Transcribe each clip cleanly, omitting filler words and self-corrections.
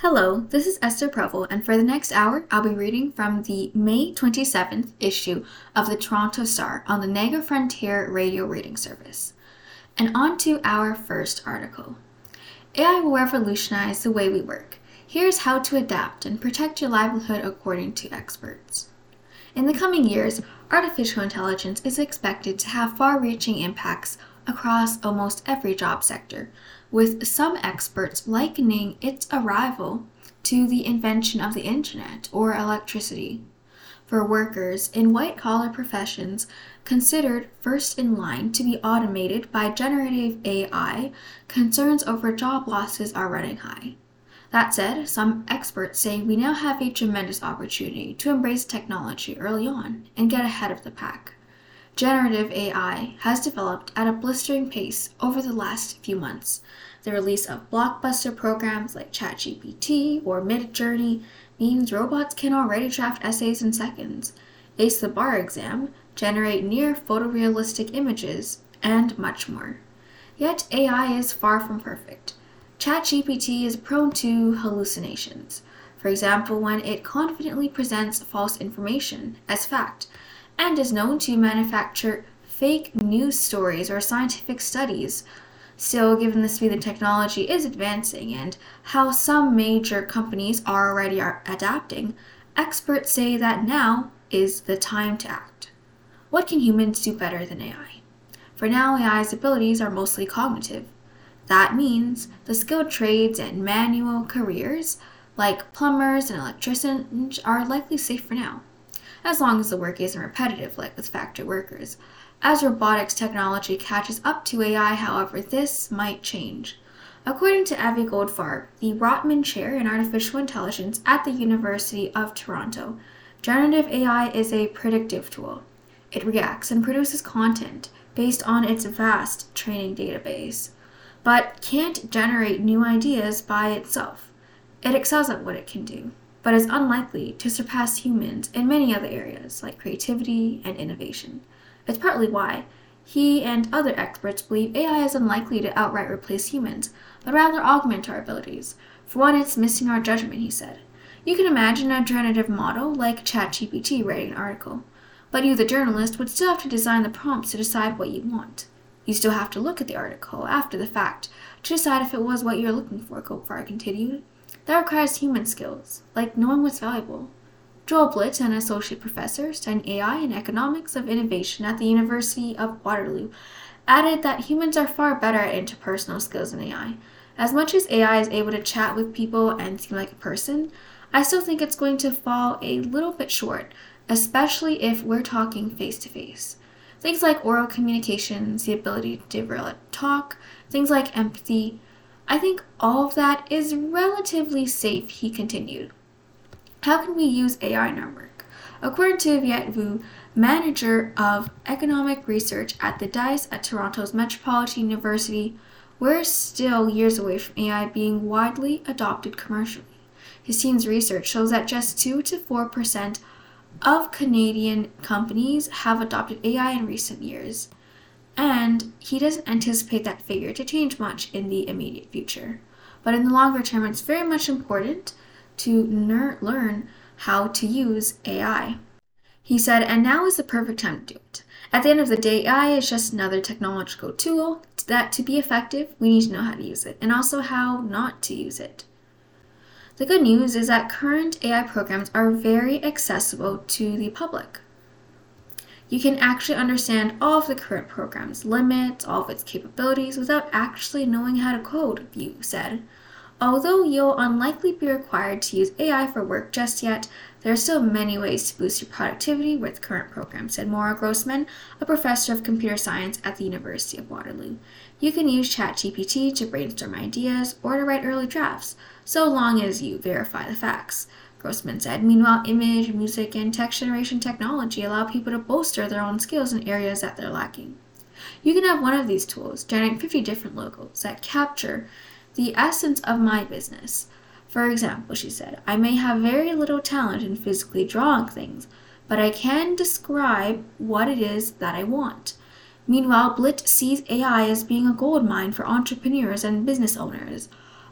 Hello, this is Esther Prevel, and for the next hour, I'll be reading from the May 27th issue of the Toronto Star on the Niagara Frontier Radio Reading Service. And on to our first article. AI will revolutionize the way we work. Here's how to adapt and protect your livelihood according to experts. In the coming years, artificial intelligence is expected to have far-reaching impacts across almost every job sector, with some experts likening its arrival to the invention of the internet or electricity. For workers in white-collar professions considered first in line to be automated by generative AI, concerns over job losses are running high. That said, some experts say we now have a tremendous opportunity to embrace technology early on and get ahead of the pack. Generative AI has developed at a blistering pace over the last few months. The release of blockbuster programs like ChatGPT or Midjourney means robots can already draft essays in seconds, ace the bar exam, generate near photorealistic images, and much more. Yet AI is far from perfect. ChatGPT is prone to hallucinations, for example, when it confidently presents false information as fact, and is known to manufacture fake news stories or scientific studies. Still, given the speed that technology is advancing and how some major companies are already adapting, experts say that now is the time to act. What can humans do better than AI? For now, AI's abilities are mostly cognitive. That means the skilled trades and manual careers, like plumbers and electricians, are likely safe for now, as long as the work isn't repetitive like with factory workers. As robotics technology catches up to AI, however, this might change. According to Avi Goldfarb, the Rotman Chair in Artificial Intelligence at the University of Toronto, generative AI is a predictive tool. It reacts and produces content based on its vast training database, but can't generate new ideas by itself. It excels at what it can do, but is unlikely to surpass humans in many other areas like creativity and innovation. It's partly why he and other experts believe AI is unlikely to outright replace humans, but rather augment our abilities. For one, it's missing our judgment, he said. You can imagine a generative model like ChatGPT writing an article, but you, the journalist, would still have to design the prompts to decide what you want. You still have to look at the article after the fact to decide if it was what you're looking for, Goldfarb continued. That requires human skills, like knowing what's valuable. Joel Blitz, an associate professor studying AI and economics of innovation at the University of Waterloo, added that humans are far better at interpersonal skills than AI. As much as AI is able to chat with people and seem like a person, I still think it's going to fall a little bit short, especially if we're talking face-to-face. Things like oral communications, the ability to talk, things like empathy, I think all of that is relatively safe, he continued. How can we use AI in our work? According to Viet Vu, manager of economic research at the DAIS at Toronto's Metropolitan University, we're still years away from AI being widely adopted commercially. His team's research shows that just 2 to 4% of Canadian companies have adopted AI in recent years, and he doesn't anticipate that figure to change much in the immediate future. But in the longer term, it's very much important to learn how to use AI. He said, and now is the perfect time to do it. At the end of the day, AI is just another technological tool that, to be effective, we need to know how to use it, and also how not to use it. The good news is that current AI programs are very accessible to the public. You can actually understand all of the current program's limits, all of its capabilities, without actually knowing how to code, Vu said. Although you'll unlikely be required to use AI for work just yet, there are still many ways to boost your productivity with current programs, said Maura Grossman, a professor of computer science at the University of Waterloo. You can use ChatGPT to brainstorm ideas or to write early drafts, so long as you verify the facts, Grossman said. Meanwhile, image, music, and text generation technology allow people to bolster their own skills in areas that they're lacking. You can have one of these tools generate 50 different logos that capture the essence of my business. For example, she said, I may have very little talent in physically drawing things, but I can describe what it is that I want. Meanwhile, Blitz sees AI as being a gold mine for entrepreneurs and business owners.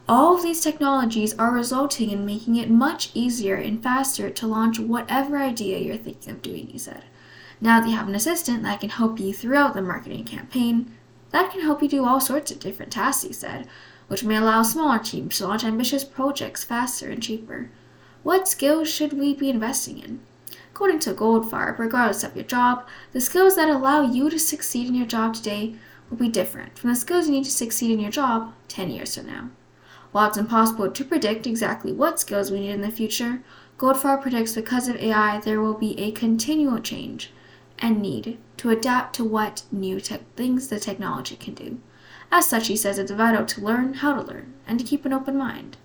All of these technologies are resulting in making it much easier and faster to launch whatever idea you're thinking of doing, he said. Now that you have an assistant that can help you throughout the marketing campaign, that can help you do all sorts of different tasks, he said, which may allow smaller teams to launch ambitious projects faster and cheaper. What skills should we be investing in? According to Goldfarb, regardless of your job, the skills that allow you to succeed in your job today will be different from the skills you need to succeed in your job 10 years from now. While it's impossible to predict exactly what skills we need in the future, Goldfarb predicts because of AI there will be a continual change and need to adapt to what new things the technology can do. As such, he says it's vital to learn how to learn and to keep an open mind.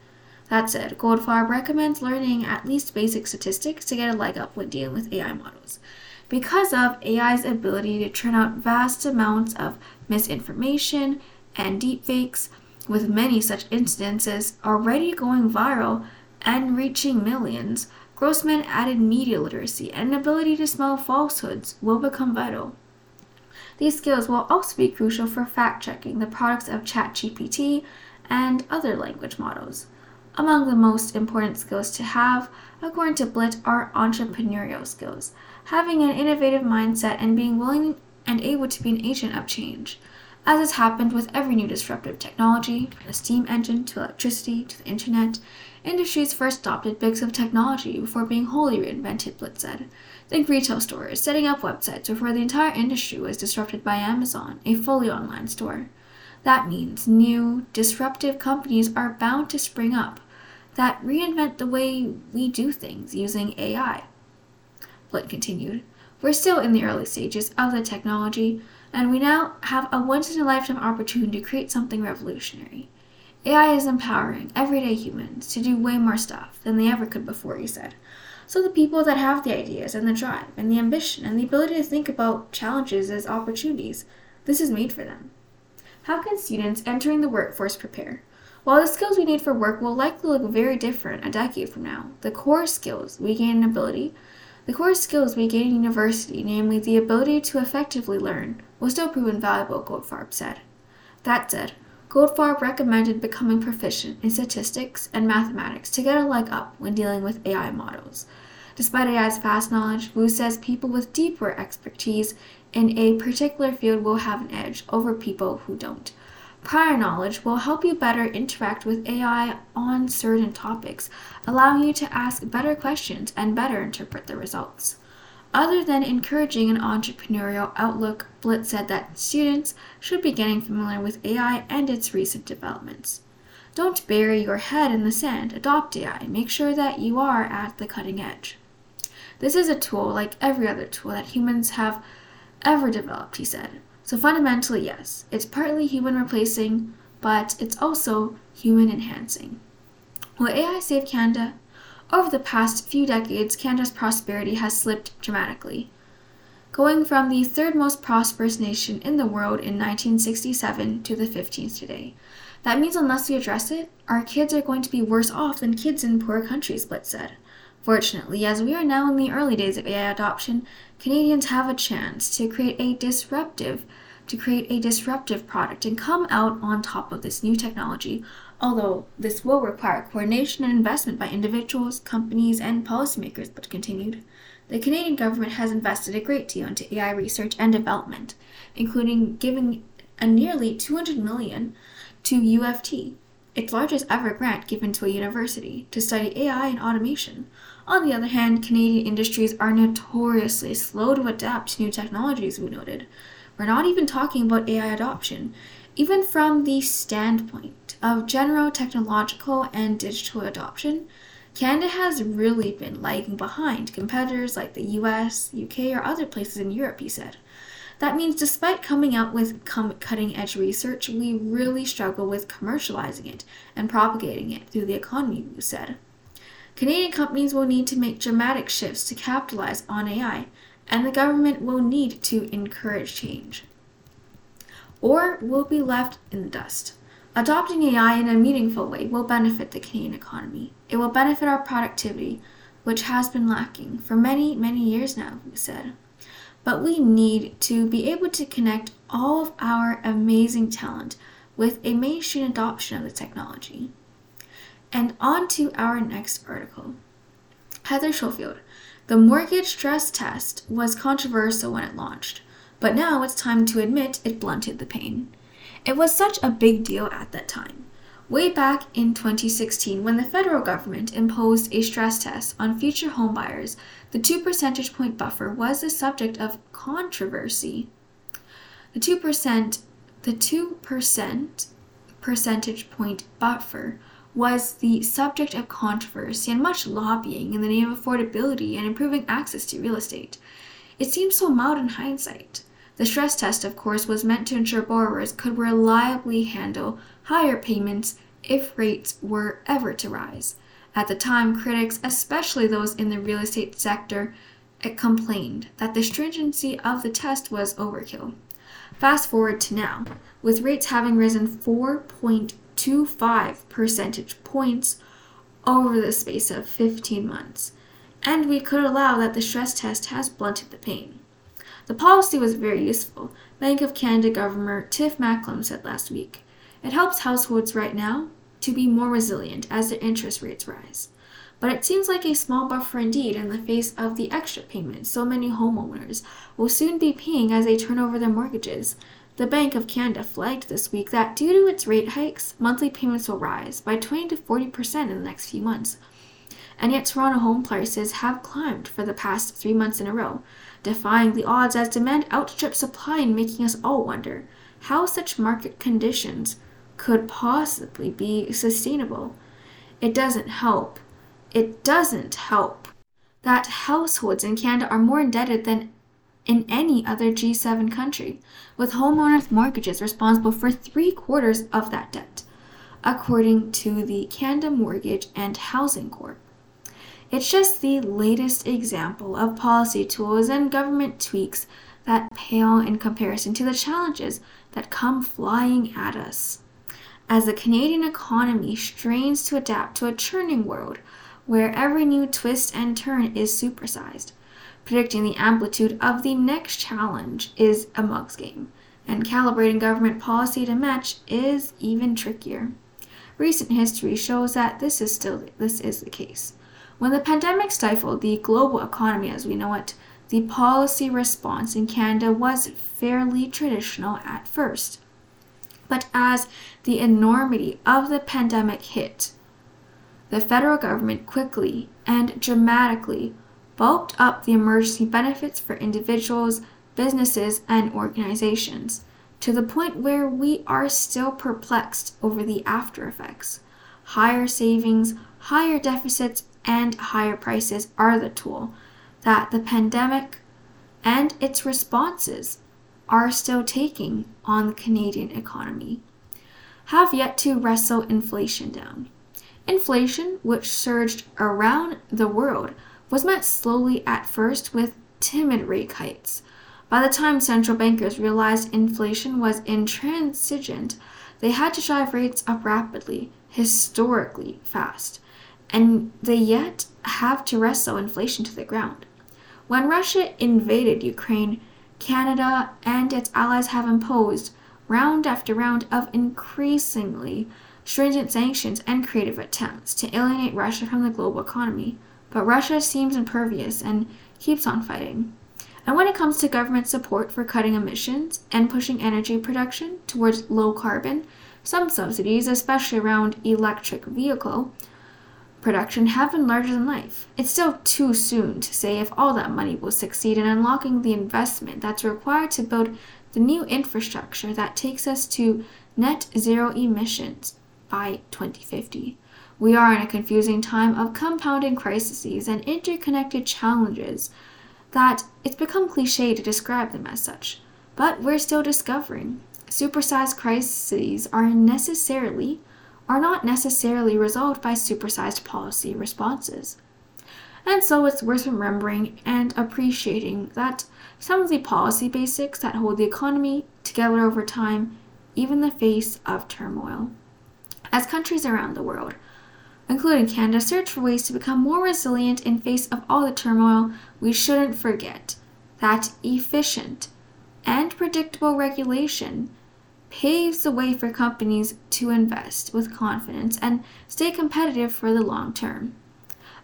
That said, Goldfarb recommends learning at least basic statistics to get a leg up when dealing with AI models, because of AI's ability to churn out vast amounts of misinformation and deepfakes, with many such instances already going viral and reaching millions. Grossman added media literacy and an ability to smell falsehoods will become vital. These skills will also be crucial for fact-checking the products of ChatGPT and other language models. Among the most important skills to have, according to Blitz, are entrepreneurial skills, having an innovative mindset and being willing and able to be an agent of change. As has happened with every new disruptive technology, from the steam engine to electricity to the internet, industries first adopted bits of technology before being wholly reinvented, Blitz said. Think retail stores, setting up websites before the entire industry was disrupted by Amazon, a fully online store. That means new, disruptive companies are bound to spring up that reinvent the way we do things using AI. Blitz continued, we're still in the early stages of the technology, and we now have a once-in-a-lifetime opportunity to create something revolutionary. AI is empowering everyday humans to do way more stuff than they ever could before, he said. So the people that have the ideas and the drive and the ambition and the ability to think about challenges as opportunities, this is made for them. How can students entering the workforce prepare? While the skills we need for work will likely look very different a decade from now, the core skills we gain in university, namely the ability to effectively learn, will still prove invaluable, Goldfarb said. That said, Goldfarb recommended becoming proficient in statistics and mathematics to get a leg up when dealing with AI models. Despite AI's vast knowledge, Vu says people with deeper expertise in a particular field will have an edge over people who don't. Prior knowledge will help you better interact with AI on certain topics, allowing you to ask better questions and better interpret the results. Other than encouraging an entrepreneurial outlook, Blitz said that students should be getting familiar with AI and its recent developments. Don't bury your head in the sand, adopt AI, make sure that you are at the cutting edge. This is a tool like every other tool that humans have ever developed, he said. So fundamentally, yes, it's partly human replacing, but it's also human enhancing. Will AI save Canada? Over the past few decades, Canada's prosperity has slipped dramatically, going from the third most prosperous nation in the world in 1967 to the 15th today. That means unless we address it, our kids are going to be worse off than kids in poor countries, Blitz said. Fortunately, as we are now in the early days of AI adoption, Canadians have a chance to create a disruptive product and come out on top of this new technology, although this will require coordination and investment by individuals, companies, and policymakers, but continued. The Canadian government has invested a great deal into AI research and development, including giving a nearly $200 million to UFT, its largest ever grant given to a university, to study AI and automation. On the other hand, Canadian industries are notoriously slow to adapt to new technologies, we noted. We're not even talking about AI adoption. Even from the standpoint of general technological and digital adoption, Canada has really been lagging behind competitors like the US, UK, or other places in Europe, he said. That means despite coming out with cutting-edge research, we really struggle with commercializing it and propagating it through the economy, Vu said. Canadian companies will need to make dramatic shifts to capitalize on AI, and the government will need to encourage change, or will be left in the dust. Adopting AI in a meaningful way will benefit the Canadian economy. It will benefit our productivity, which has been lacking for many, many years now, Vu said. But we need to be able to connect all of our amazing talent with a mainstream adoption of the technology. And on to our next article. Heather Schofield. The mortgage stress test was controversial when it launched, but now it's time to admit it blunted the pain. It was such a big deal at that time. Way back in 2016, when the federal government imposed a stress test on future homebuyers, the 2 percentage point buffer was the subject of controversy. The two percentage point buffer was the subject of controversy and much lobbying in the name of affordability and improving access to real estate. It seems so mild in hindsight. The stress test, of course, was meant to ensure borrowers could reliably handle higher payments if rates were ever to rise. At the time, critics, especially those in the real estate sector, complained that the stringency of the test was overkill. Fast forward to now, with rates having risen 4.25 percentage points over the space of 15 months, and we could allow that the stress test has blunted the pain. The policy was very useful, Bank of Canada Governor Tiff Macklem said last week. It helps households right now to be more resilient as their interest rates rise. But it seems like a small buffer indeed in the face of the extra payments so many homeowners will soon be paying as they turn over their mortgages. The Bank of Canada flagged this week that due to its rate hikes, monthly payments will rise by 20 to 40% in the next few months. And yet Toronto home prices have climbed for the past 3 months in a row, defying the odds as demand outstrips supply and making us all wonder how such market conditions could possibly be sustainable. It doesn't help that households in Canada are more indebted than in any other G7 country, with homeowners' mortgages responsible for 3/4 of that debt, according to the Canada Mortgage and Housing Corp. It's just the latest example of policy tools and government tweaks that pale in comparison to the challenges that come flying at us. As the Canadian economy strains to adapt to a churning world where every new twist and turn is supersized, predicting the amplitude of the next challenge is a mug's game, and calibrating government policy to match is even trickier. Recent history shows that this is the case. When the pandemic stifled the global economy as we know it, the policy response in Canada was fairly traditional at first. But as the enormity of the pandemic hit, the federal government quickly and dramatically bulked up the emergency benefits for individuals, businesses, and organizations, to the point where we are still perplexed over the after effects. Higher savings, higher deficits, and higher prices are the tool that the pandemic and its responses are still taking on the Canadian economy. Have yet to wrestle inflation down. Inflation, which surged around the world, was met slowly at first with timid rate hikes. By the time central bankers realized inflation was intransigent, they had to drive rates up rapidly, historically fast, and they yet have to wrestle inflation to the ground. When Russia invaded Ukraine, Canada and its allies have imposed round after round of increasingly stringent sanctions and creative attempts to alienate Russia from the global economy. But Russia seems impervious and keeps on fighting. And when it comes to government support for cutting emissions and pushing energy production towards low carbon, some subsidies, especially around electric vehicle production, have been larger than life. It's still too soon to say if all that money will succeed in unlocking the investment that's required to build the new infrastructure that takes us to net zero emissions by 2050. We are in a confusing time of compounding crises and interconnected challenges that it's become cliché to describe them as such, but we're still discovering. Supersized crises are not necessarily resolved by supersized policy responses. And so it's worth remembering and appreciating that some of the policy basics that hold the economy together over time, even in the face of turmoil. As countries around the world, including Canada, search for ways to become more resilient in face of all the turmoil, we shouldn't forget that efficient and predictable regulation paves the way for companies to invest with confidence and stay competitive for the long term.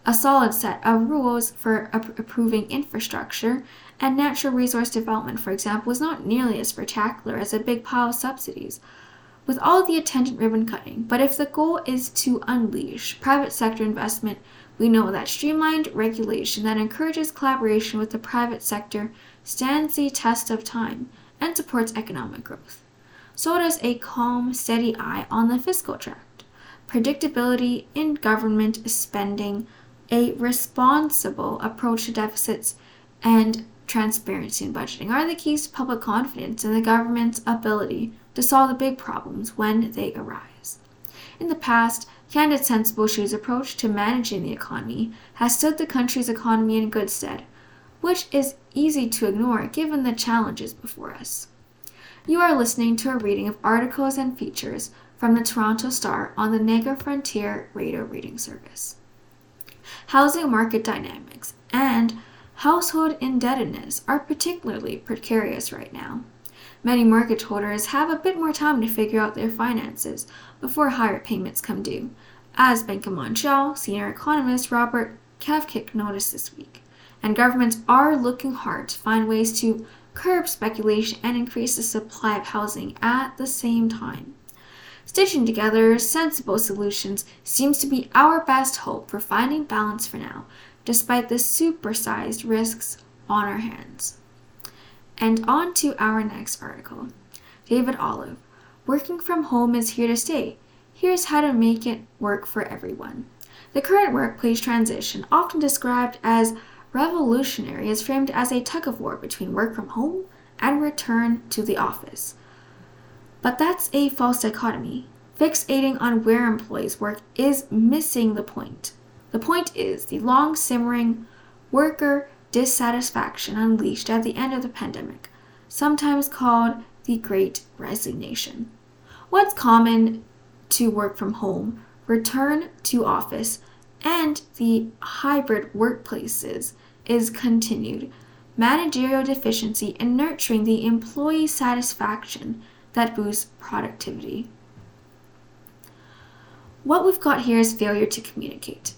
A solid set of rules for approving infrastructure and natural resource development, for example, is not nearly as spectacular as a big pile of subsidies, with all the attendant ribbon cutting. But if the goal is to unleash private sector investment, we know that streamlined regulation that encourages collaboration with the private sector stands the test of time and supports economic growth. So does a calm, steady eye on the fiscal tract, predictability in government spending, a responsible approach to deficits, and transparency in budgeting are the keys to public confidence in the government's ability to solve the big problems when they arise. In the past, Canada's sensible shoes approach to managing the economy has stood the country's economy in good stead, which is easy to ignore given the challenges before us. You are listening to a reading of articles and features from the Toronto Star on the Niagara Frontier Radio Reading Service. Housing market dynamics and household indebtedness are particularly precarious right now. Many mortgage holders have a bit more time to figure out their finances before higher payments come due, as Bank of Montreal senior economist Robert Kavkic noticed this week, and governments are looking hard to find ways to curb speculation and increase the supply of housing at the same time. Stitching together sensible solutions seems to be our best hope for finding balance for now, despite the supersized risks on our hands. And on to our next article. David Olive, working from home is here to stay. Here's how to make it work for everyone. The current workplace transition, often described as revolutionary, is framed as a tug-of-war between work from home and return to the office. But that's a false dichotomy. Fixating on where employees work is missing the point. The point is the long simmering worker dissatisfaction unleashed at the end of the pandemic, sometimes called the Great Resignation. What's common to work from home, return to office, and the hybrid workplaces is continued managerial deficiency in nurturing the employee satisfaction that boosts productivity. What we've got here is failure to communicate.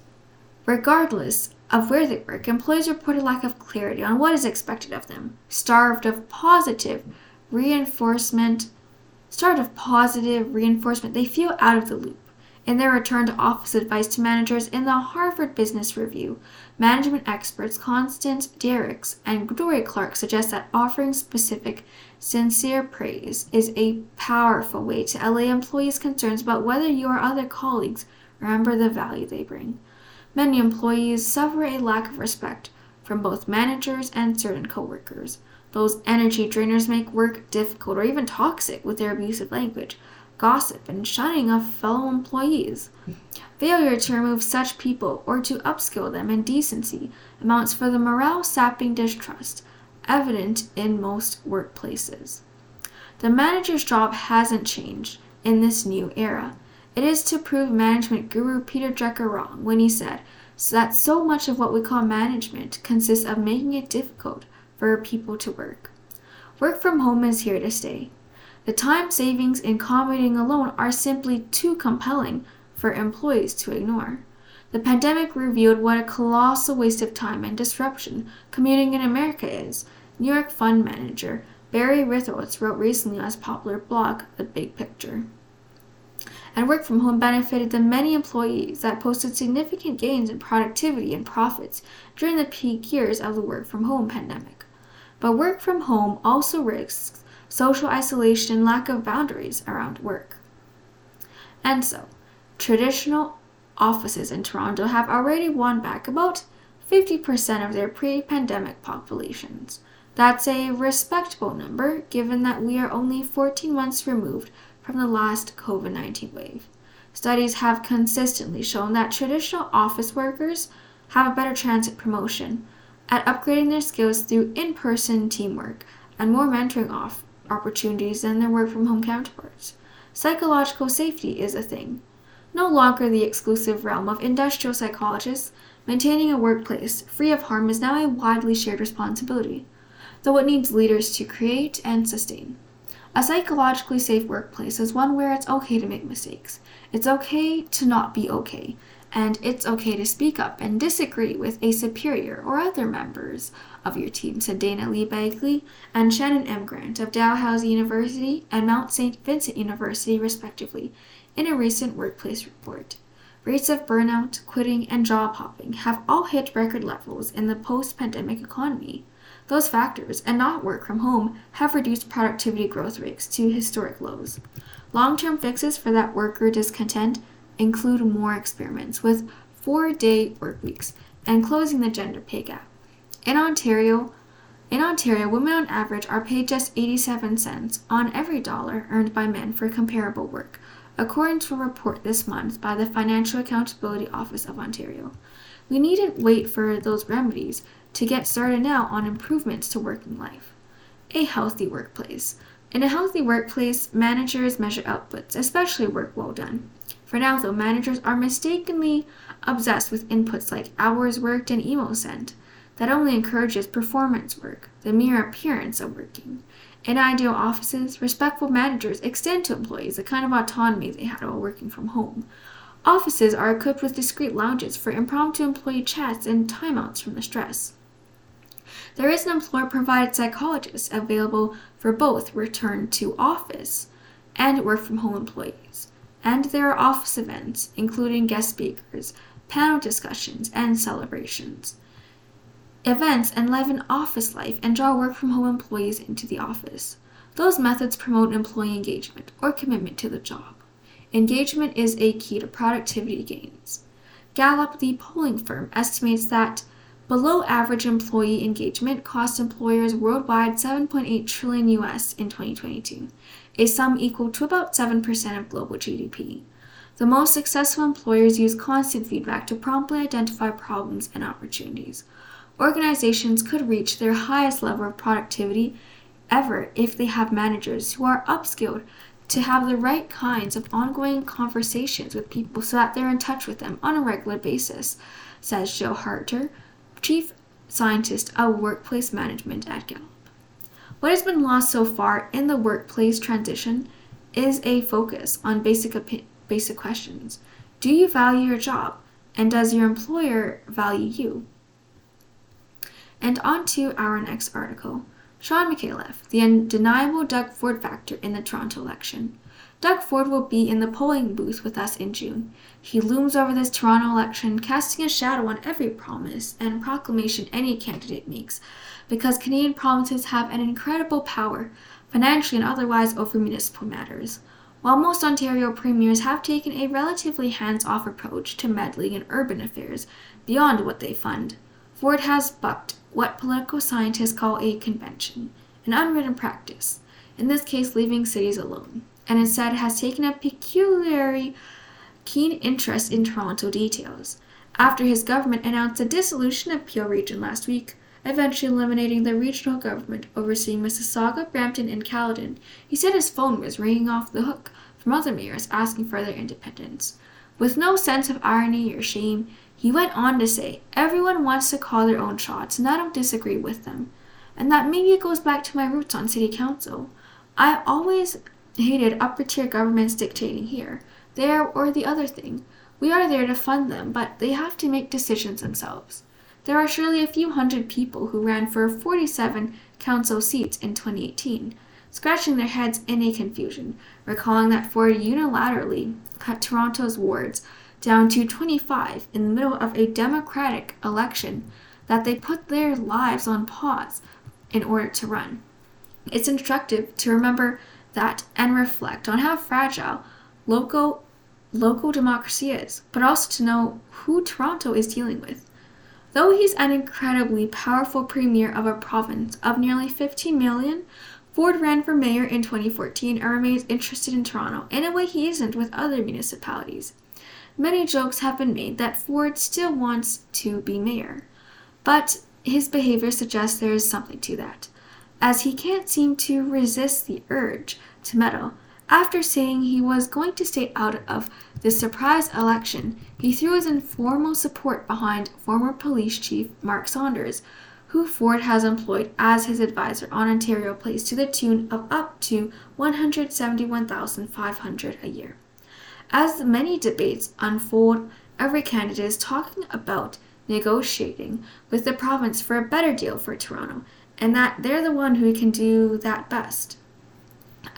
Regardless of where they work, employees report a lack of clarity on what is expected of them, starved of positive reinforcement. They feel out of the loop. In their return to office advice to managers in the Harvard Business Review, management experts Constance Derricks and Gloria Clark suggest that offering specific, sincere praise is a powerful way to allay employees' concerns about whether you or other colleagues remember the value they bring. Many employees suffer a lack of respect from both managers and certain coworkers. Those energy drainers make work difficult or even toxic with their abusive language, gossip, and shunning of fellow employees. Failure to remove such people or to upskill them in decency amounts for the morale-sapping distrust evident in most workplaces. The manager's job hasn't changed in this new era. It is to prove management guru Peter Drucker wrong when he said that so much of what we call management consists of making it difficult for people to work. Work from home is here to stay. The time savings in commuting alone are simply too compelling for employees to ignore. The pandemic revealed what a colossal waste of time and disruption commuting in America is. New York fund manager Barry Ritholtz wrote recently on his popular blog, The Big Picture. And work from home benefited the many employees that posted significant gains in productivity and profits during the peak years of the work from home pandemic. But work from home also risks social isolation and lack of boundaries around work. And so, traditional offices in Toronto have already won back about 50% of their pre-pandemic populations. That's a respectable number, given that we are only 14 months removed from the last COVID-19 wave. Studies have consistently shown that traditional office workers have a better chance at promotion, at upgrading their skills through in-person teamwork, and more mentoring opportunities than their work-from-home counterparts. Psychological safety is a thing. No longer the exclusive realm of industrial psychologists, maintaining a workplace free of harm is now a widely shared responsibility, though it needs leaders to create and sustain. A psychologically safe workplace is one where it's okay to make mistakes. It's okay to not be okay. And it's okay to speak up and disagree with a superior or other members of your team, said Dana Lee Bagley and Shannon M. Grant of Dalhousie University and Mount St. Vincent University, respectively, in a recent workplace report. Rates of burnout, quitting, and job hopping have all hit record levels in the post-pandemic economy. Those factors, and not work from home, have reduced productivity growth rates to historic lows. Long-term fixes for that worker discontent include more experiments with 4-day work weeks and closing the gender pay gap. In Ontario, women on average are paid just 87 cents on every dollar earned by men for comparable work, according to a report this month by the Financial Accountability Office of Ontario. We needn't wait for those remedies to get started now on improvements to working life. A healthy workplace. In a healthy workplace, managers measure outputs, especially work well done. For now, though, managers are mistakenly obsessed with inputs like hours worked and email sent. That only encourages performance work, the mere appearance of working. In ideal offices, respectful managers extend to employees the kind of autonomy they had while working from home. Offices are equipped with discreet lounges for impromptu employee chats and timeouts from the stress. There is an employer-provided psychologist available for both return to office and work-from-home employees. And there are office events, including guest speakers, panel discussions, and celebrations. Events enliven office life and draw work-from-home employees into the office. Those methods promote employee engagement or commitment to the job. Engagement is a key to productivity gains. Gallup, the polling firm, estimates that below-average employee engagement cost employers worldwide $7.8 trillion U.S. in 2022. A sum equal to about 7% of global GDP. The most successful employers use constant feedback to promptly identify problems and opportunities. Organizations could reach their highest level of productivity ever if they have managers who are upskilled to have the right kinds of ongoing conversations with people so that they're in touch with them on a regular basis, says Joe Harter, Chief Scientist of Workplace Management at Gallup. What has been lost so far in the workplace transition is a focus on basic questions. Do you value your job? And does your employer value you? And on to our next article. Sean McAuliffe, the undeniable Doug Ford factor in the Toronto election. Doug Ford will be in the polling booth with us in June. He looms over this Toronto election, casting a shadow on every promise and proclamation any candidate makes, because Canadian provinces have an incredible power, financially and otherwise, over municipal matters. While most Ontario premiers have taken a relatively hands-off approach to meddling in urban affairs beyond what they fund, Ford has bucked what political scientists call a convention, an unwritten practice, in this case leaving cities alone, and instead has taken a peculiarly keen interest in Toronto details. After his government announced the dissolution of Peel Region last week, eventually eliminating the regional government overseeing Mississauga, Brampton, and Caledon, he said his phone was ringing off the hook from other mayors asking for their independence. With no sense of irony or shame, he went on to say, everyone wants to call their own shots, and I don't disagree with them. And that maybe it goes back to my roots on city council. I always hated upper-tier governments dictating here, there, or the other thing. We are there to fund them, but they have to make decisions themselves. There are surely a few hundred people who ran for 47 council seats in 2018, scratching their heads in a confusion, recalling that Ford unilaterally cut Toronto's wards down to 25 in the middle of a democratic election, that they put their lives on pause in order to run. It's instructive to remember that and reflect on how fragile local democracy is, but also to know who Toronto is dealing with. Though he's an incredibly powerful premier of a province of nearly 15 million, Ford ran for mayor in 2014 and remains interested in Toronto in a way he isn't with other municipalities. Many jokes have been made that Ford still wants to be mayor, but his behavior suggests there is something to that, as he can't seem to resist the urge to meddle. After saying he was going to stay out of the surprise election, he threw his informal support behind former police chief Mark Saunders, who Ford has employed as his advisor on Ontario Place to the tune of up to $171,500 a year. As many debates unfold, every candidate is talking about negotiating with the province for a better deal for Toronto, and that they're the one who can do that best.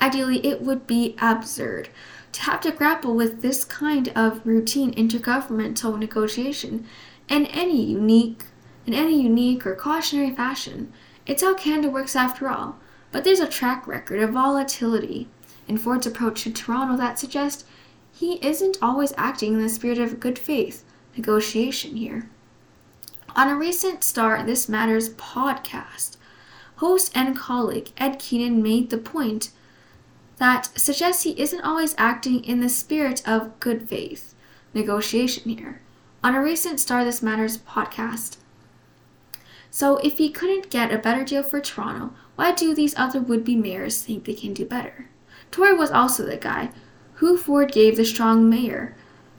Ideally, it would be absurd to have to grapple with this kind of routine intergovernmental negotiation in any unique or cautionary fashion. It's how Canada works after all, but there's a track record of volatility in Ford's approach to Toronto that suggests he isn't always acting in the spirit of good faith negotiation here. On a recent Star This Matters podcast, host and colleague Ed Keenan made the point that suggests he isn't always acting in the spirit of good faith negotiation here. On a recent Star This Matters podcast. So if he couldn't get a better deal for Toronto, why do these other would-be mayors think they can do better? Tory was also the guy who Ford gave the strong mayor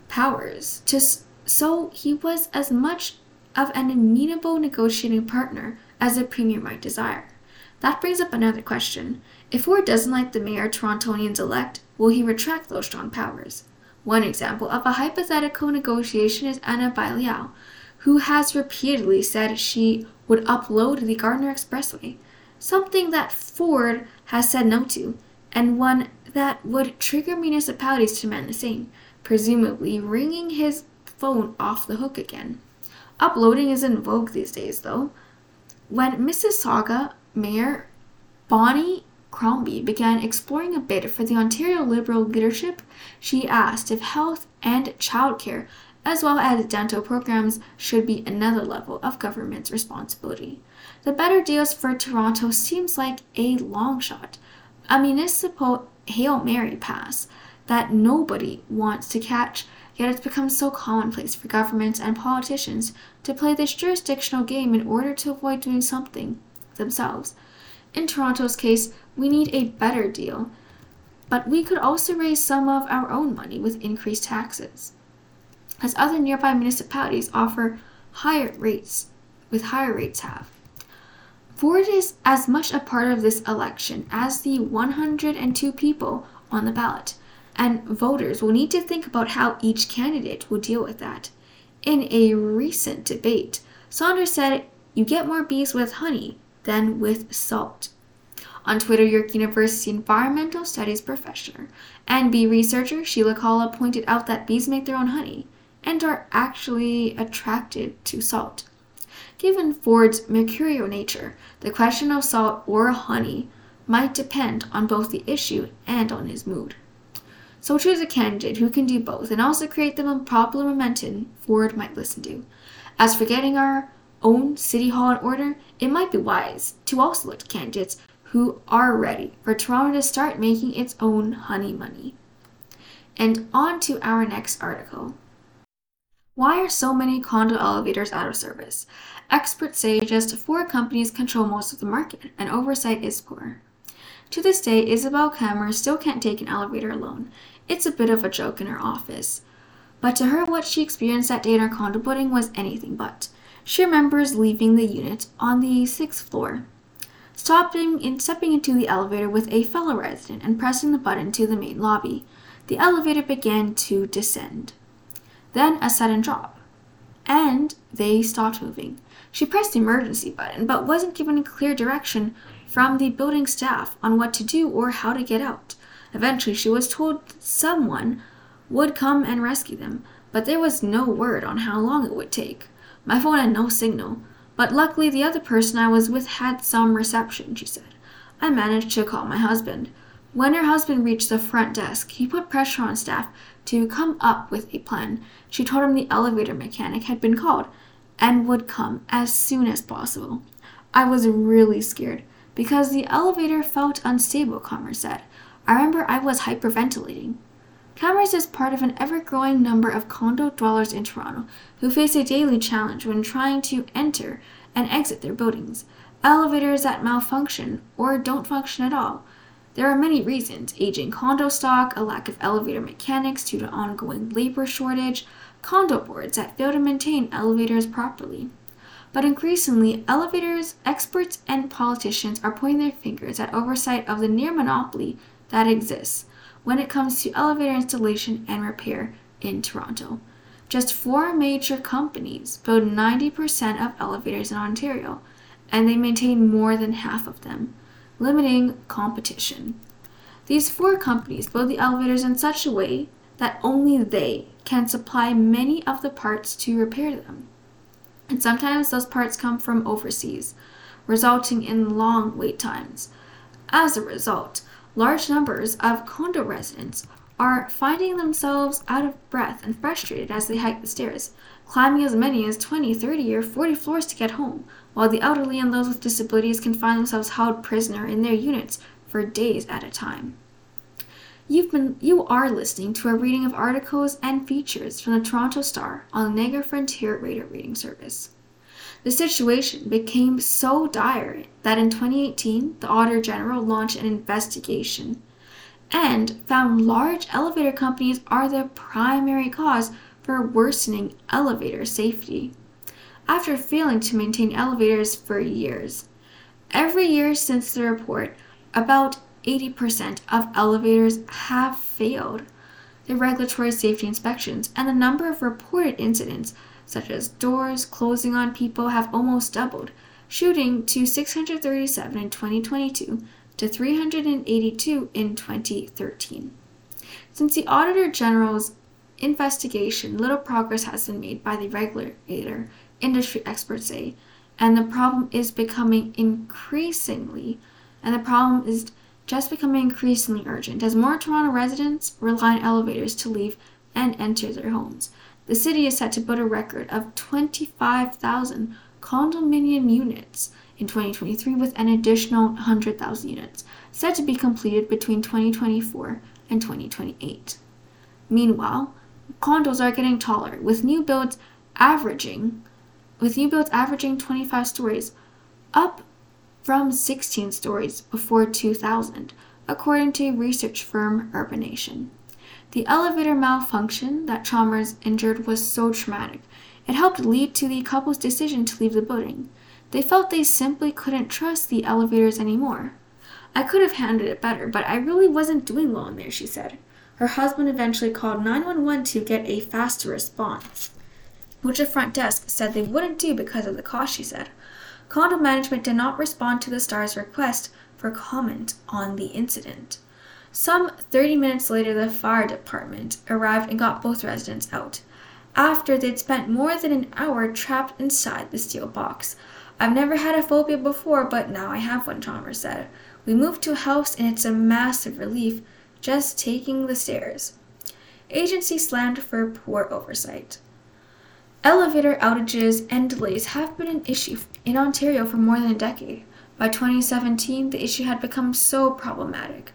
powers to, so he was as much of an amenable negotiating partner as the premier might desire. That brings up another question. If Ford doesn't like the mayor Torontonians elect, will he retract those strong powers? One example of a hypothetical negotiation is Anna Bailliau, who has repeatedly said she would upload the Gardiner Expressway, something that Ford has said no to, and one that would trigger municipalities to demand the same, presumably ringing his phone off the hook again. Uploading is in vogue these days, though. When Mississauga Mayor Bonnie Crombie began exploring a bid for the Ontario Liberal leadership, she asked if health and childcare, as well as dental programs, should be another level of government's responsibility. The better deals for Toronto seems like a long shot, a municipal Hail Mary pass that nobody wants to catch, yet it's become so commonplace for governments and politicians to play this jurisdictional game in order to avoid doing something themselves. In Toronto's case, we need a better deal, but we could also raise some of our own money with increased taxes, as other nearby municipalities offer higher rates have. Ford is as much a part of this election as the 102 people on the ballot, and voters will need to think about how each candidate will deal with that. In a recent debate, Saunders said, "You get more bees with honey than with salt." On Twitter, York University environmental studies professor and bee researcher Sheila Kalla pointed out that bees make their own honey and are actually attracted to salt. Given Ford's mercurial nature, the question of salt or honey might depend on both the issue and on his mood. So choose a candidate who can do both and also create them a proper momentum Ford might listen to. As for getting our own City Hall in order, it might be wise to also look to candidates who are ready for Toronto to start making its own honey money. And on to our next article. Why are so many condo elevators out of service? Experts say just 4 companies control most of the market, and oversight is poor. To this day, Isabel Kammer still can't take an elevator alone. It's a bit of a joke in her office. But to her, what she experienced that day in her condo building was anything but. She remembers leaving the unit on the 6th floor, stepping into the elevator with a fellow resident and pressing the button to the main lobby. The elevator began to descend. Then a sudden drop, and they stopped moving. She pressed the emergency button, but wasn't given a clear direction from the building staff on what to do or how to get out. Eventually, she was told someone would come and rescue them, but there was no word on how long it would take. My phone had no signal, but luckily the other person I was with had some reception, she said. I managed to call my husband. When her husband reached the front desk, he put pressure on staff to come up with a plan. She told him the elevator mechanic had been called and would come as soon as possible. I was really scared because the elevator felt unstable, Kammer said. I remember I was hyperventilating. Kammer's is part of an ever-growing number of condo dwellers in Toronto who face a daily challenge when trying to enter and exit their buildings. Elevators that malfunction or don't function at all. There are many reasons: aging condo stock, a lack of elevator mechanics due to ongoing labor shortage, condo boards that fail to maintain elevators properly. but increasingly, elevators, experts, and politicians are pointing their fingers at oversight of the near monopoly that exists when it comes to elevator installation and repair in Toronto. Just four major companies build 90% of elevators in Ontario, and they maintain more than half of them, limiting competition. These four companies build the elevators in such a way that only they can supply many of the parts to repair them. And sometimes those parts come from overseas, resulting in long wait times. As a result, large numbers of condo residents are finding themselves out of breath and frustrated as they hike the stairs, climbing as many as 20, 30, or 40 floors to get home, while the elderly and those with disabilities can find themselves held prisoner in their units for days at a time. You are listening to a reading of articles and features from the Toronto Star on the Niagara Frontier Radio Reading Service. The situation became so dire that in 2018, the Auditor General launched an investigation and found large elevator companies are the primary cause for worsening elevator safety. After failing to maintain elevators for years, every year since the report, about 80% of elevators have failed the regulatory safety inspections, and the number of reported incidents, such as doors closing on people, have almost doubled, shooting to 637 in 2022 to 382 in 2013. Since the Auditor General's investigation, little progress has been made by the regulator, industry experts say, and the problem is just becoming increasingly urgent as more Toronto residents rely on elevators to leave and enter their homes. The city is set to build a record of 25,000 condominium units in 2023, with an additional 100,000 units set to be completed between 2024 and 2028. Meanwhile, condos are getting taller, with new builds averaging 25 stories, up from 16 stories before 2000, according to research firm Urbanation. The elevator malfunction that Chalmers endured was so traumatic, it helped lead to the couple's decision to leave the building. They felt they simply couldn't trust the elevators anymore. "I could have handled it better, but I really wasn't doing well in there," she said. Her husband eventually called 911 to get a faster response, which the front desk said they wouldn't do because of the cost, she said. Condo management did not respond to the Star's request for comment on the incident. Some 30 minutes later, the fire department arrived and got both residents out, after they'd spent more than an hour trapped inside the steel box. "I've never had a phobia before, but now I have one," Chalmers said. "We moved to a house and it's a massive relief, just taking the stairs." Agency slammed for poor oversight. Elevator outages and delays have been an issue in Ontario for more than a decade. By 2017, the issue had become so problematic.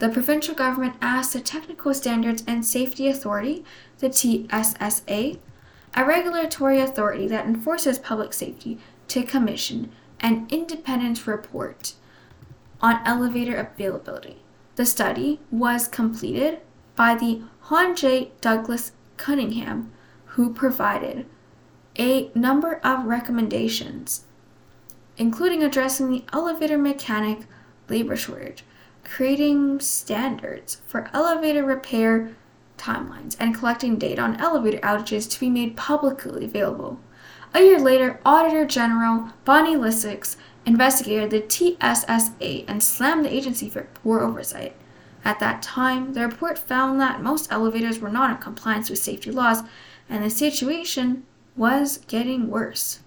The provincial government asked the Technical Standards and Safety Authority, the TSSA, a regulatory authority that enforces public safety, to commission an independent report on elevator availability. The study was completed by the Hon J. Douglas Cunningham, who provided a number of recommendations, including addressing the elevator mechanic labor shortage, creating standards for elevator repair timelines, and collecting data on elevator outages to be made publicly available. A year later, Auditor General Bonnie Lissix investigated the TSSA and slammed the agency for poor oversight. At that time, the report found that most elevators were not in compliance with safety laws, and the situation was getting worse.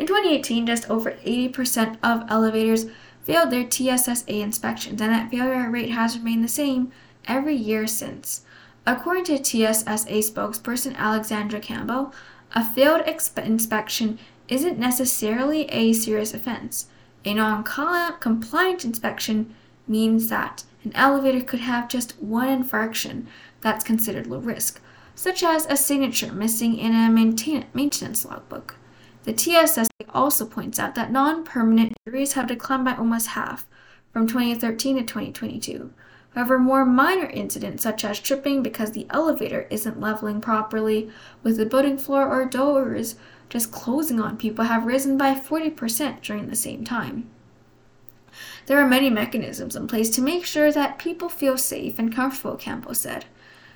In 2018, just over 80% of elevators failed their TSSA inspections, and that failure rate has remained the same every year since. According to TSSA spokesperson Alexandra Campbell, a failed inspection isn't necessarily a serious offense. A non-compliant inspection means that an elevator could have just one infraction that's considered low risk, such as a signature missing in a maintenance logbook. The TSSA also points out that non-permanent injuries have declined by almost half from 2013 to 2022. However, more minor incidents, such as tripping because the elevator isn't leveling properly with the building floor or doors just closing on people have risen by 40% during the same time. There are many mechanisms in place to make sure that people feel safe and comfortable, Campbell said.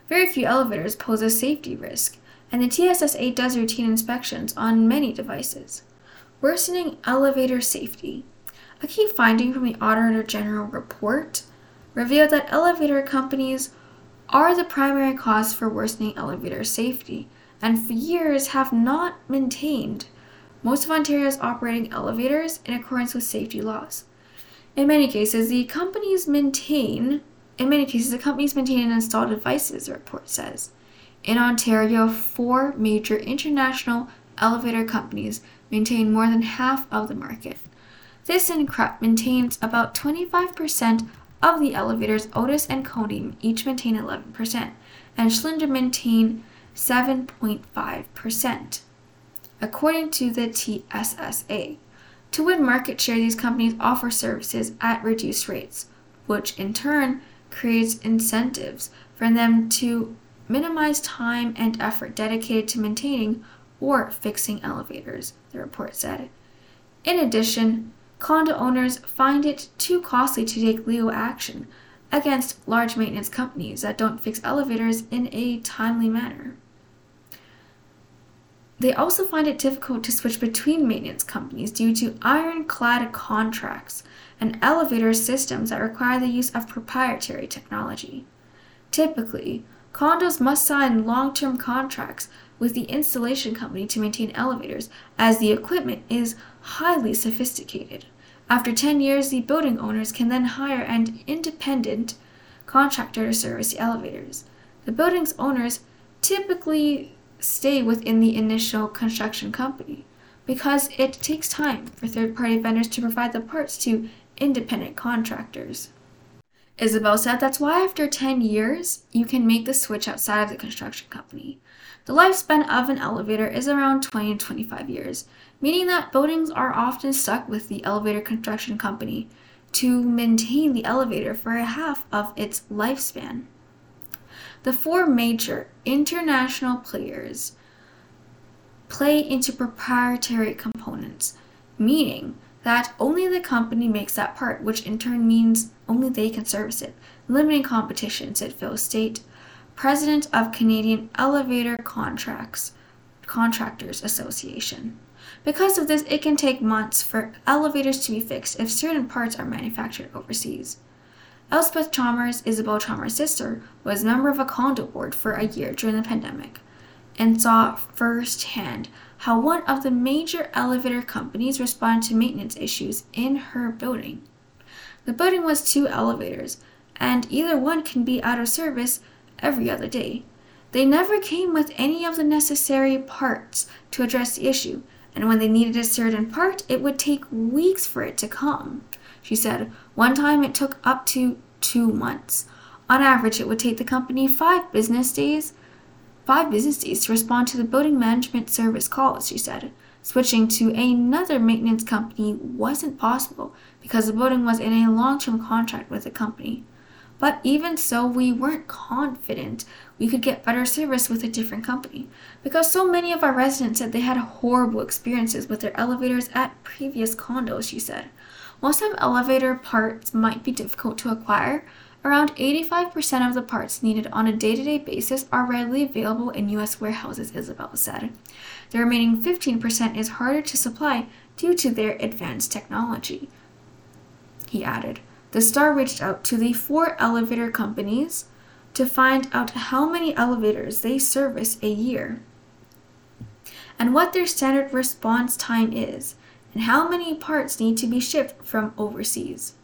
Very few elevators pose a safety risk, and the TSSA does routine inspections on many devices. Worsening elevator safety. A key finding from the Auditor General report revealed that elevator companies are the primary cause for worsening elevator safety, and for years have not maintained most of Ontario's operating elevators in accordance with safety laws. In many cases, the companies maintain and install devices, the report says. In Ontario, 4 major international elevator companies maintain more than half of the market. ThyssenKrupp maintains about 25% of the elevators. Otis and Kone each maintain 11%, and Schindler maintain 7.5%, according to the TSSA. To win market share, these companies offer services at reduced rates, which in turn creates incentives for them to minimize time and effort dedicated to maintaining or fixing elevators, the report said. In addition, condo owners find it too costly to take legal action against large maintenance companies that don't fix elevators in a timely manner. They also find it difficult to switch between maintenance companies due to ironclad contracts and elevator systems that require the use of proprietary technology. Typically, condos must sign long-term contracts with the installation company to maintain elevators, as the equipment is highly sophisticated. After 10 years, the building owners can then hire an independent contractor to service the elevators. The building's owners typically stay within the initial construction company because it takes time for third-party vendors to provide the parts to independent contractors. Isabel said that's why after 10 years, you can make the switch outside of the construction company. The lifespan of an elevator is around 20 to 25 years, meaning that buildings are often stuck with the elevator construction company to maintain the elevator for half of its lifespan. The 4 major international players play into proprietary components, meaning that only the company makes that part, which in turn means only they can service it, limiting competition, said Phil State, president of Canadian Elevator Contractors Association. Because of this, it can take months for elevators to be fixed if certain parts are manufactured overseas. Elspeth Chalmers, Isabel Chalmers' sister, was a member of a condo board for a year during the pandemic and saw firsthand how one of the major elevator companies responded to maintenance issues in her building. The building was 2 elevators, and either one can be out of service every other day. They never came with any of the necessary parts to address the issue, and when they needed a certain part, it would take weeks for it to come. She said, one time it took up to 2 months. On average, it would take the company 5 business days to respond to the building management service calls, she said. Switching to another maintenance company wasn't possible because the building was in a long-term contract with the company. But even so, we weren't confident we could get better service with a different company because so many of our residents said they had horrible experiences with their elevators at previous condos, she said. While some elevator parts might be difficult to acquire, around 85% of the parts needed on a day-to-day basis are readily available in U.S. warehouses, Isabel said. The remaining 15% is harder to supply due to their advanced technology, he added. The Star reached out to the 4 elevator companies to find out how many elevators they service a year and what their standard response time is and how many parts need to be shipped from overseas.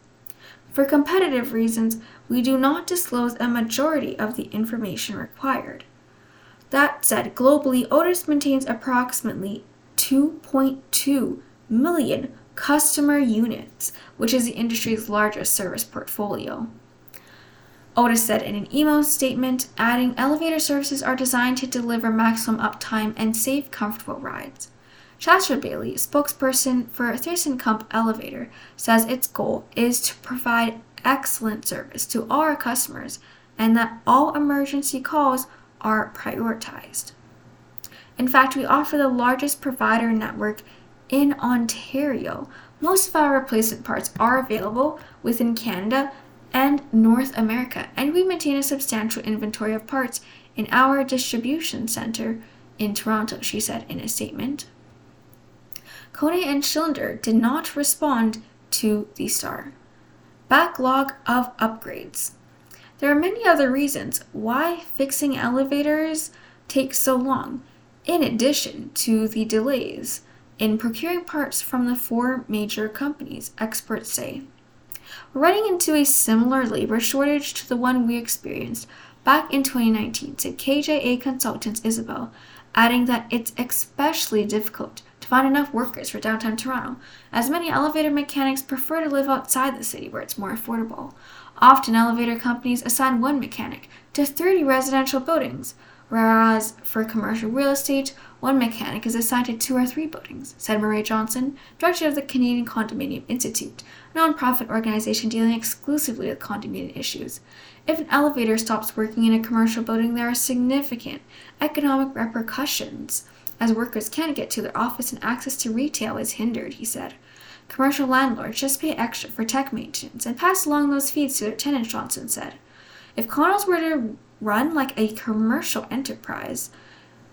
For competitive reasons, we do not disclose a majority of the information required. That said, globally, Otis maintains approximately 2.2 million customer units, which is the industry's largest service portfolio. Otis said in an email statement, adding, elevator services are designed to deliver maximum uptime and safe, comfortable rides. Chester Bailey, spokesperson for ThyssenKrupp Elevator, says its goal is to provide excellent service to all our customers and that all emergency calls are prioritized. In fact, we offer the largest provider network in Ontario. Most of our replacement parts are available within Canada and North America, and we maintain a substantial inventory of parts in our distribution center in Toronto, she said in a statement. Kone and Schindler did not respond to the Star. Backlog of upgrades. There are many other reasons why fixing elevators takes so long, in addition to the delays in procuring parts from the four major companies, experts say. We're running into a similar labor shortage to the one we experienced back in 2019, said KJA Consultants Isabel, adding that it's especially difficult to find enough workers for downtown Toronto, as many elevator mechanics prefer to live outside the city where it's more affordable. Often elevator companies assign one mechanic to 30 residential buildings, whereas for commercial real estate, one mechanic is assigned to 2 or 3 buildings, said Maria Johnson, director of the Canadian Condominium Institute, a nonprofit organization dealing exclusively with condominium issues. If an elevator stops working in a commercial building, there are significant economic repercussions, as workers can't get to their office and access to retail is hindered, he said. Commercial landlords just pay extra for tech maintenance and pass along those fees to their tenants, Johnson said. If condos were to run like a commercial enterprise,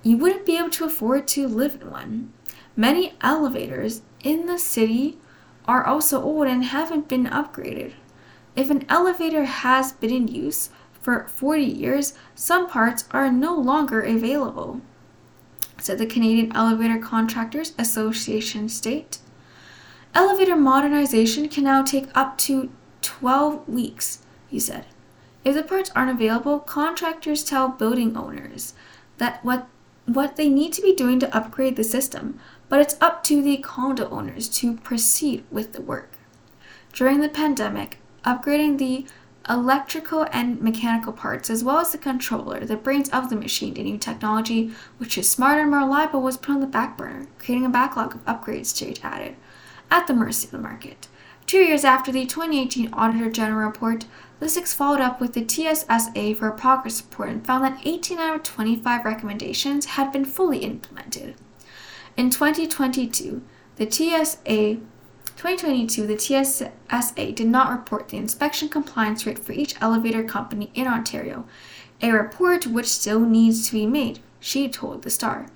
you wouldn't be able to afford to live in one. Many elevators in the city are also old and haven't been upgraded. If an elevator has been in use for 40 years, some parts are no longer available, said the Canadian Elevator Contractors Association state. Elevator modernization can now take up to 12 weeks, he said. If the parts aren't available, contractors tell building owners that what they need to be doing to upgrade the system, but it's up to the condo owners to proceed with the work. During the pandemic, upgrading the electrical and mechanical parts, as well as the controller, the brains of the machine, to new technology, which is smarter and more reliable, was put on the back burner, creating a backlog of upgrades, Tate added, at the mercy of the market. 2 years after the 2018 Auditor General report, the six followed up with the TSSA for a progress report and found that 18 out of 25 recommendations had been fully implemented. In 2022, the TSSA did not report the inspection compliance rate for each elevator company in Ontario, a report which still needs to be made, she told the Star.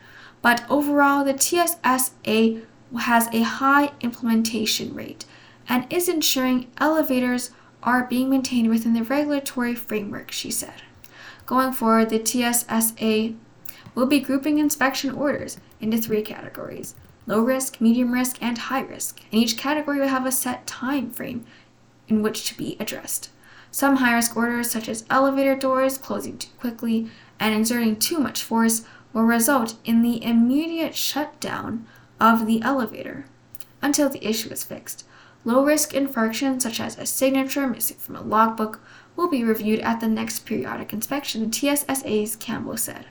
But overall, the TSSA has a high implementation rate and is ensuring elevators are being maintained within the regulatory framework, she said. Going forward, the TSSA will be grouping inspection orders into 3 categories: low risk, medium risk, and high risk, and each category will have a set time frame in which to be addressed. Some high-risk orders, such as elevator doors closing too quickly and exerting too much force, will result in the immediate shutdown of the elevator until the issue is fixed. Low-risk infractions, such as a signature missing from a logbook, will be reviewed at the next periodic inspection, the TSSA's Campbell said.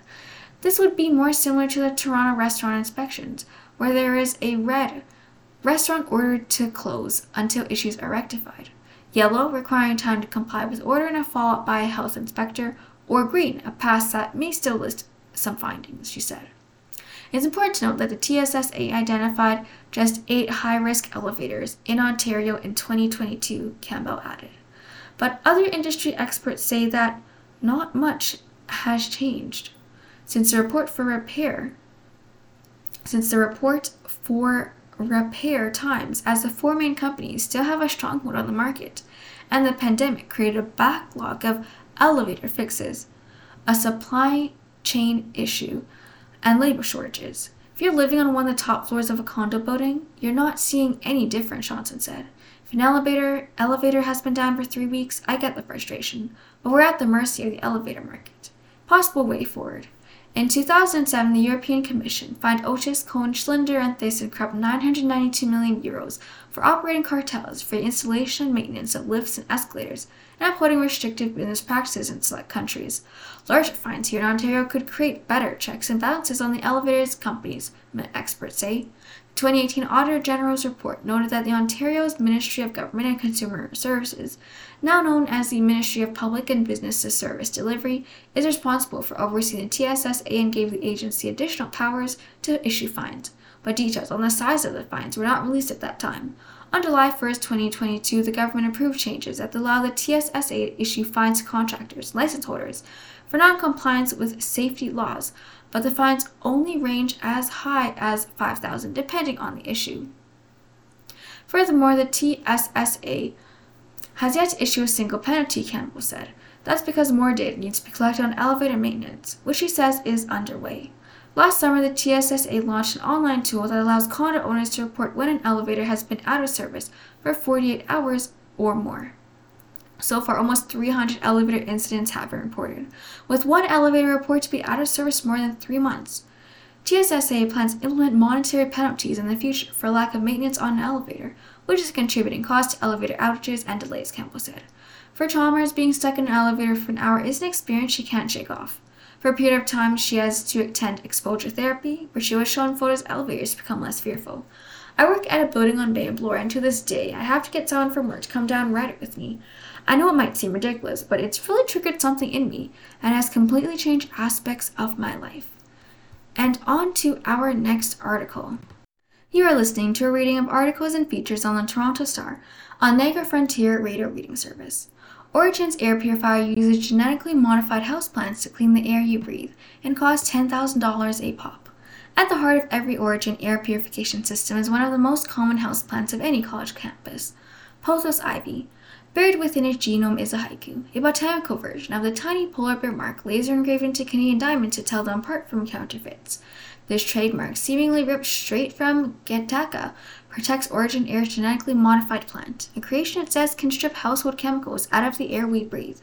This would be more similar to the Toronto restaurant inspections, where there is a red restaurant order to close until issues are rectified, yellow requiring time to comply with order and a follow-up by a health inspector, or green, a pass that may still list some findings, she said. It's important to note that the TSSA identified just 8 high-risk elevators in Ontario in 2022, Campbell added. But other industry experts say that not much has changed since the report for repair. Since the report for repair times, as the 4 main companies still have a stronghold on the market, and the pandemic created a backlog of elevator fixes, a supply chain issue, and labor shortages. If you're living on one of the top floors of a condo building, you're not seeing any difference, Johnson said. If an elevator has been down for 3 weeks, I get the frustration, but we're at the mercy of the elevator market. Possible way forward. In 2007, the European Commission fined Otis, Kone, Schindler, and ThyssenKrupp 992 million euros for operating cartels for the installation and maintenance of lifts and escalators and upholding restrictive business practices in select countries. Larger fines here in Ontario could create better checks and balances on the elevators companies, experts say. The 2018 Auditor General's report noted that the Ontario's Ministry of Government and Consumer Services, now known as the Ministry of Public and Business Service Delivery, is responsible for overseeing the TSSA and gave the agency additional powers to issue fines, but details on the size of the fines were not released at that time. On July 1, 2022, the government approved changes that allow the TSSA to issue fines to contractors and license holders for non-compliance with safety laws, but the fines only range as high as $5,000 depending on the issue. Furthermore, the TSSA has yet to issue a single penalty, Campbell said. That's because more data needs to be collected on elevator maintenance, which she says is underway. Last summer, the TSSA launched an online tool that allows condo owners to report when an elevator has been out of service for 48 hours or more. So far, almost 300 elevator incidents have been reported, with one elevator report to be out of service more than 3 months. TSSA plans to implement monetary penalties in the future for lack of maintenance on an elevator, which is a contributing cause to elevator outages and delays, Campbell said. For Chalmers, being stuck in an elevator for an hour is an experience she can't shake off. For a period of time, she has to attend exposure therapy, where she was shown photos of elevators to become less fearful. I work at a building on Bay of Bloor, and to this day, I have to get someone from work to come down and ride it with me. I know it might seem ridiculous, but it's really triggered something in me, and has completely changed aspects of my life. And on to our next article. You are listening to a reading of articles and features on the Toronto Star on Niagara Frontier Radio Reading Service. Origin's air purifier uses genetically modified houseplants to clean the air you breathe and costs $10,000 a pop. At the heart of every Origin air purification system is one of the most common houseplants of any college campus, pothos ivy. Buried within its genome is a haiku, a botanical version of the tiny polar bear mark laser engraved into Canadian diamonds to tell them apart from counterfeits. This trademark, seemingly ripped straight from Gitaka, protects Origin Air's genetically modified plant, a creation it says can strip household chemicals out of the air we breathe.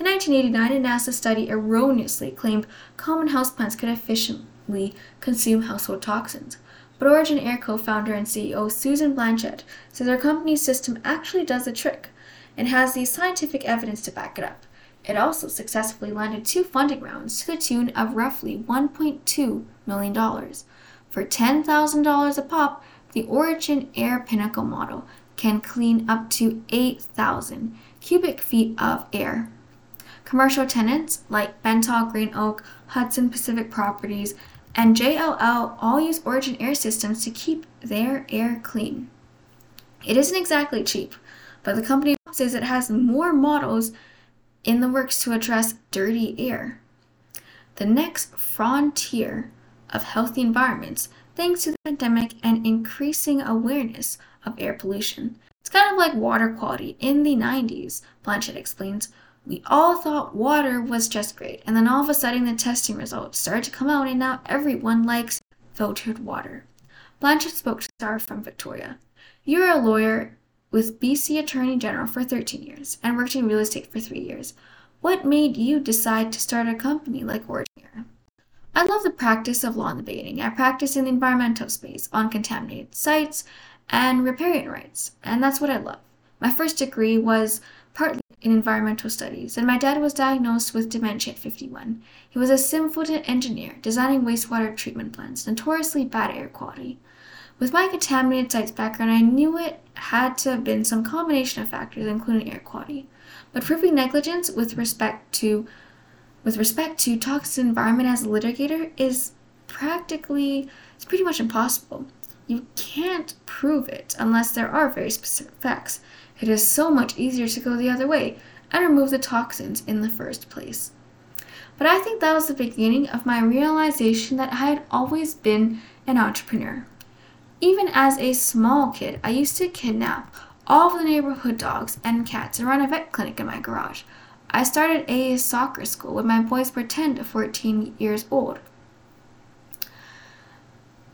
In 1989, a NASA study erroneously claimed common houseplants could efficiently consume household toxins. But Origin Air co-founder and CEO Susan Blanchett says her company's system actually does the trick and has the scientific evidence to back it up. It also successfully landed 2 funding rounds to the tune of roughly $1.2 million. For $10,000 a pop, the Origin Air Pinnacle model can clean up to 8,000 cubic feet of air. Commercial tenants like Bentall, Green Oak, Hudson Pacific Properties, and JLL all use Origin Air systems to keep their air clean. It isn't exactly cheap, but the company says it has more models in the works to address dirty air. The next frontier of healthy environments, thanks to the pandemic and increasing awareness of air pollution. It's kind of like water quality in the 90s, Blanchett explains. We all thought water was just great, and then all of a sudden the testing results started to come out, and now everyone likes filtered water. Blanchett spoke to Star from Victoria. You're a lawyer with BC Attorney General for 13 years and worked in real estate for 3 years. What made you decide to start a company like Origin Air? I love the practice of law and debating. I practice in the environmental space, on contaminated sites, and riparian rights, and that's what I love. My first degree was partly in environmental studies, and my dad was diagnosed with dementia at 51. He was a sinful engineer, designing wastewater treatment plants, notoriously bad air quality. With my contaminated sites background, I knew it had to have been some combination of factors, including air quality. But proving negligence with respect to toxic environment as a litigator is pretty much impossible. You can't prove it unless there are very specific facts. It is so much easier to go the other way and remove the toxins in the first place. But I think that was the beginning of my realization that I had always been an entrepreneur. Even as a small kid, I used to kidnap all of the neighborhood dogs and cats and run a vet clinic in my garage. I started a soccer school when my boys were 10 to 14 years old.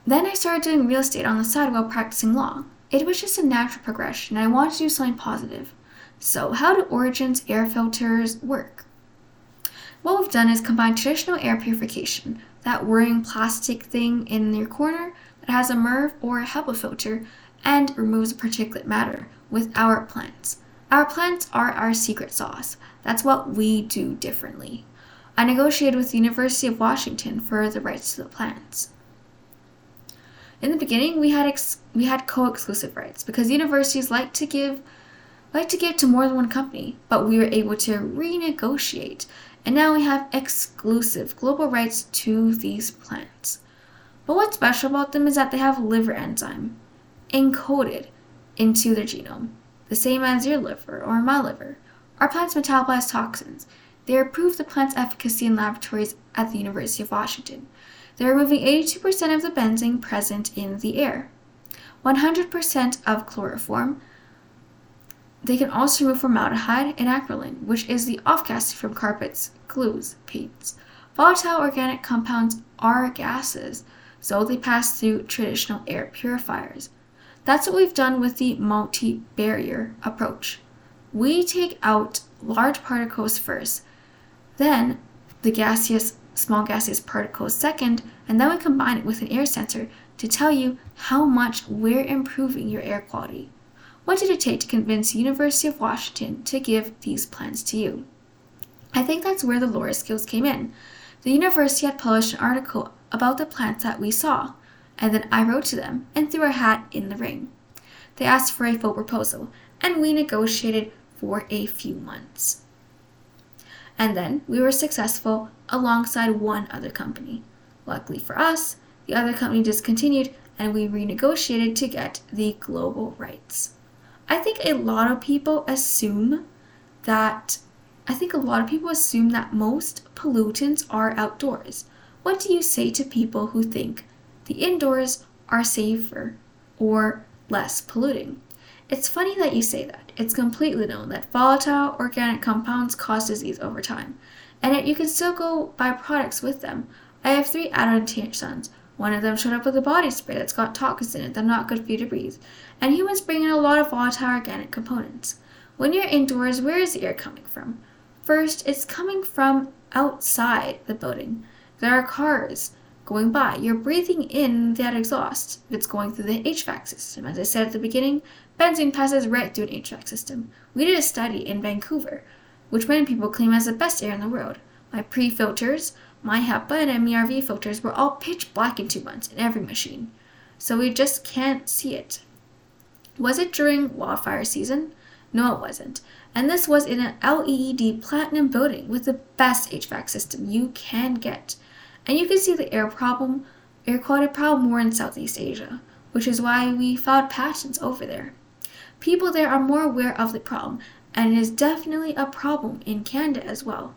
Then I started doing real estate on the side while practicing law. It was just a natural progression, and I wanted to do something positive. So how do Origin's air filters work? What we've done is combine traditional air purification, that worrying plastic thing in your corner that has a MERV or HEPA filter and removes particulate matter, with our plants. Our plants are our secret sauce. That's what we do differently. I negotiated with the University of Washington for the rights to the plants. In the beginning, we had co-exclusive rights because universities like to give to more than one company, but we were able to renegotiate, and now we have exclusive global rights to these plants. But what's special about them is that they have liver enzyme encoded into their genome, the same as your liver or my liver. Our plants metabolize toxins. They approved the plant's efficacy in laboratories at the University of Washington. They're removing 82% of the benzene present in the air, 100% of chloroform. They can also remove formaldehyde and acrolein, which is the off-gas from carpets, glues, paints. Volatile organic compounds are gases, so they pass through traditional air purifiers. That's what we've done with the multi-barrier approach. We take out large particles first, then the gaseous, small gaseous particles second, and then we combine it with an air sensor to tell you how much we're improving your air quality. What did it take to convince the University of Washington to give these plans to you? I think that's where the Laura skills came in. The university had published an article about the plants that we saw, and then I wrote to them and threw our hat in the ring. They asked for a full proposal, and we negotiated for a few months. And then we were successful alongside one other company. Luckily for us, the other company discontinued, and we renegotiated to get the global rights. I think a lot of people assume that most pollutants are outdoors. What do you say to people who think the indoors are safer or less polluting? It's funny that you say that. It's completely known that volatile organic compounds cause disease over time, and yet you can still go buy products with them. I have 3 add-on teenage sons. One of them showed up with a body spray that's got toxins in it that are not good for you to breathe. And humans bring in a lot of volatile organic components. When you're indoors, where is the air coming from? First, it's coming from outside the building. There are cars going by. You're breathing in that exhaust that's going through the HVAC system. As I said at the beginning, benzene passes right through an HVAC system. We did a study in Vancouver, which many people claim as the best air in the world. My pre-filters, my HEPA and MERV filters were all pitch black in 2 months in every machine, so we just can't see it. Was it during wildfire season? No, it wasn't. And this was in an LEED platinum building with the best HVAC system you can get. And you can see the air quality problem more in Southeast Asia, which is why we filed patents over there. People there are more aware of the problem, and it is definitely a problem in Canada as well.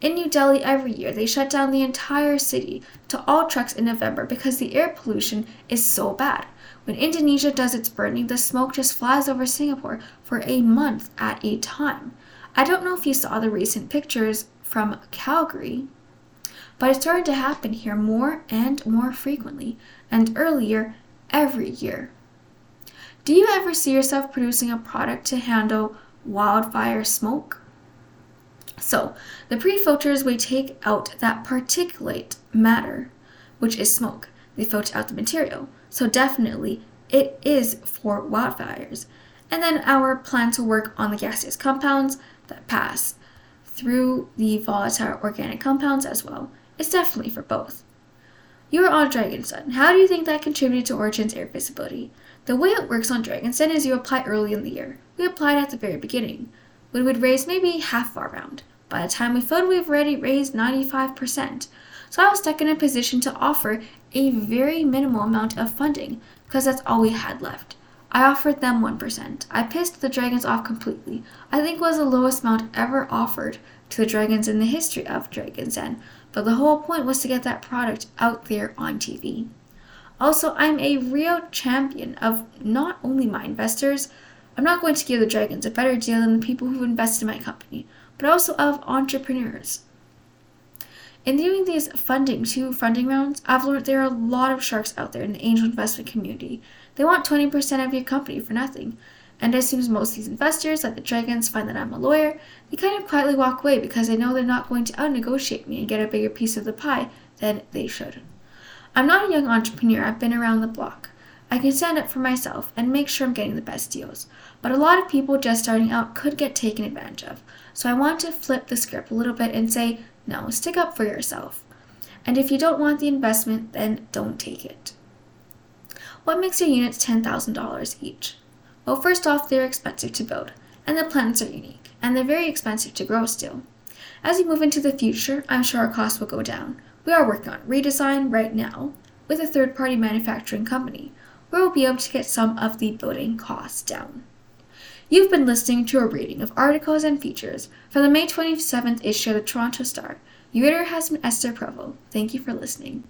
In New Delhi every year, they shut down the entire city to all trucks in November because the air pollution is so bad. When Indonesia does its burning, the smoke just flies over Singapore for a month at a time. I don't know if you saw the recent pictures from Calgary, but it's starting to happen here more and more frequently and earlier every year. Do you ever see yourself producing a product to handle wildfire smoke? So, the pre-filters, we take out that particulate matter, which is smoke. They filter out the material. So definitely, it is for wildfires. And then our plants will work on the gaseous compounds that pass through the volatile organic compounds as well. It's definitely for both. You're on Dragonstone. How do you think that contributed to Origin's air visibility? The way it works on Dragonstone is you apply early in the year. We applied at the very beginning. We would raise maybe half our round. By the time we filled, we've already raised 95%. So I was stuck in a position to offer a very minimal amount of funding because that's all we had left. I offered them 1%. I pissed the Dragons off completely. I think it was the lowest amount ever offered to the Dragons in the history of Dragons Den, but the whole point was to get that product out there on TV. Also, I'm a real champion of not only my investors. I'm not going to give the Dragons a better deal than the people who've invested in my company, but also of entrepreneurs. In doing these funding rounds, I've learned there are a lot of sharks out there in the angel investment community. They want 20% of your company for nothing, and it seems most of these investors that the Dragons find that I'm a lawyer. They kind of quietly walk away because they know they're not going to out-negotiate me and get a bigger piece of the pie than they should. I'm not a young entrepreneur. I've been around the block. I can stand up for myself and make sure I'm getting the best deals, but a lot of people just starting out could get taken advantage of, so I want to flip the script a little bit and say, no, stick up for yourself, and if you don't want the investment, then don't take it. What makes your units $10,000 each? Well, first off, they're expensive to build, and the plans are unique, and they're very expensive to grow still. As we move into the future, I'm sure our costs will go down. We are working on redesign right now with a third-party manufacturing company, where we'll be able to get some of the building costs down. You've been listening to a reading of articles and features from the May 27th issue of the Toronto Star. Your editor has been Esther Prevel. Thank you for listening.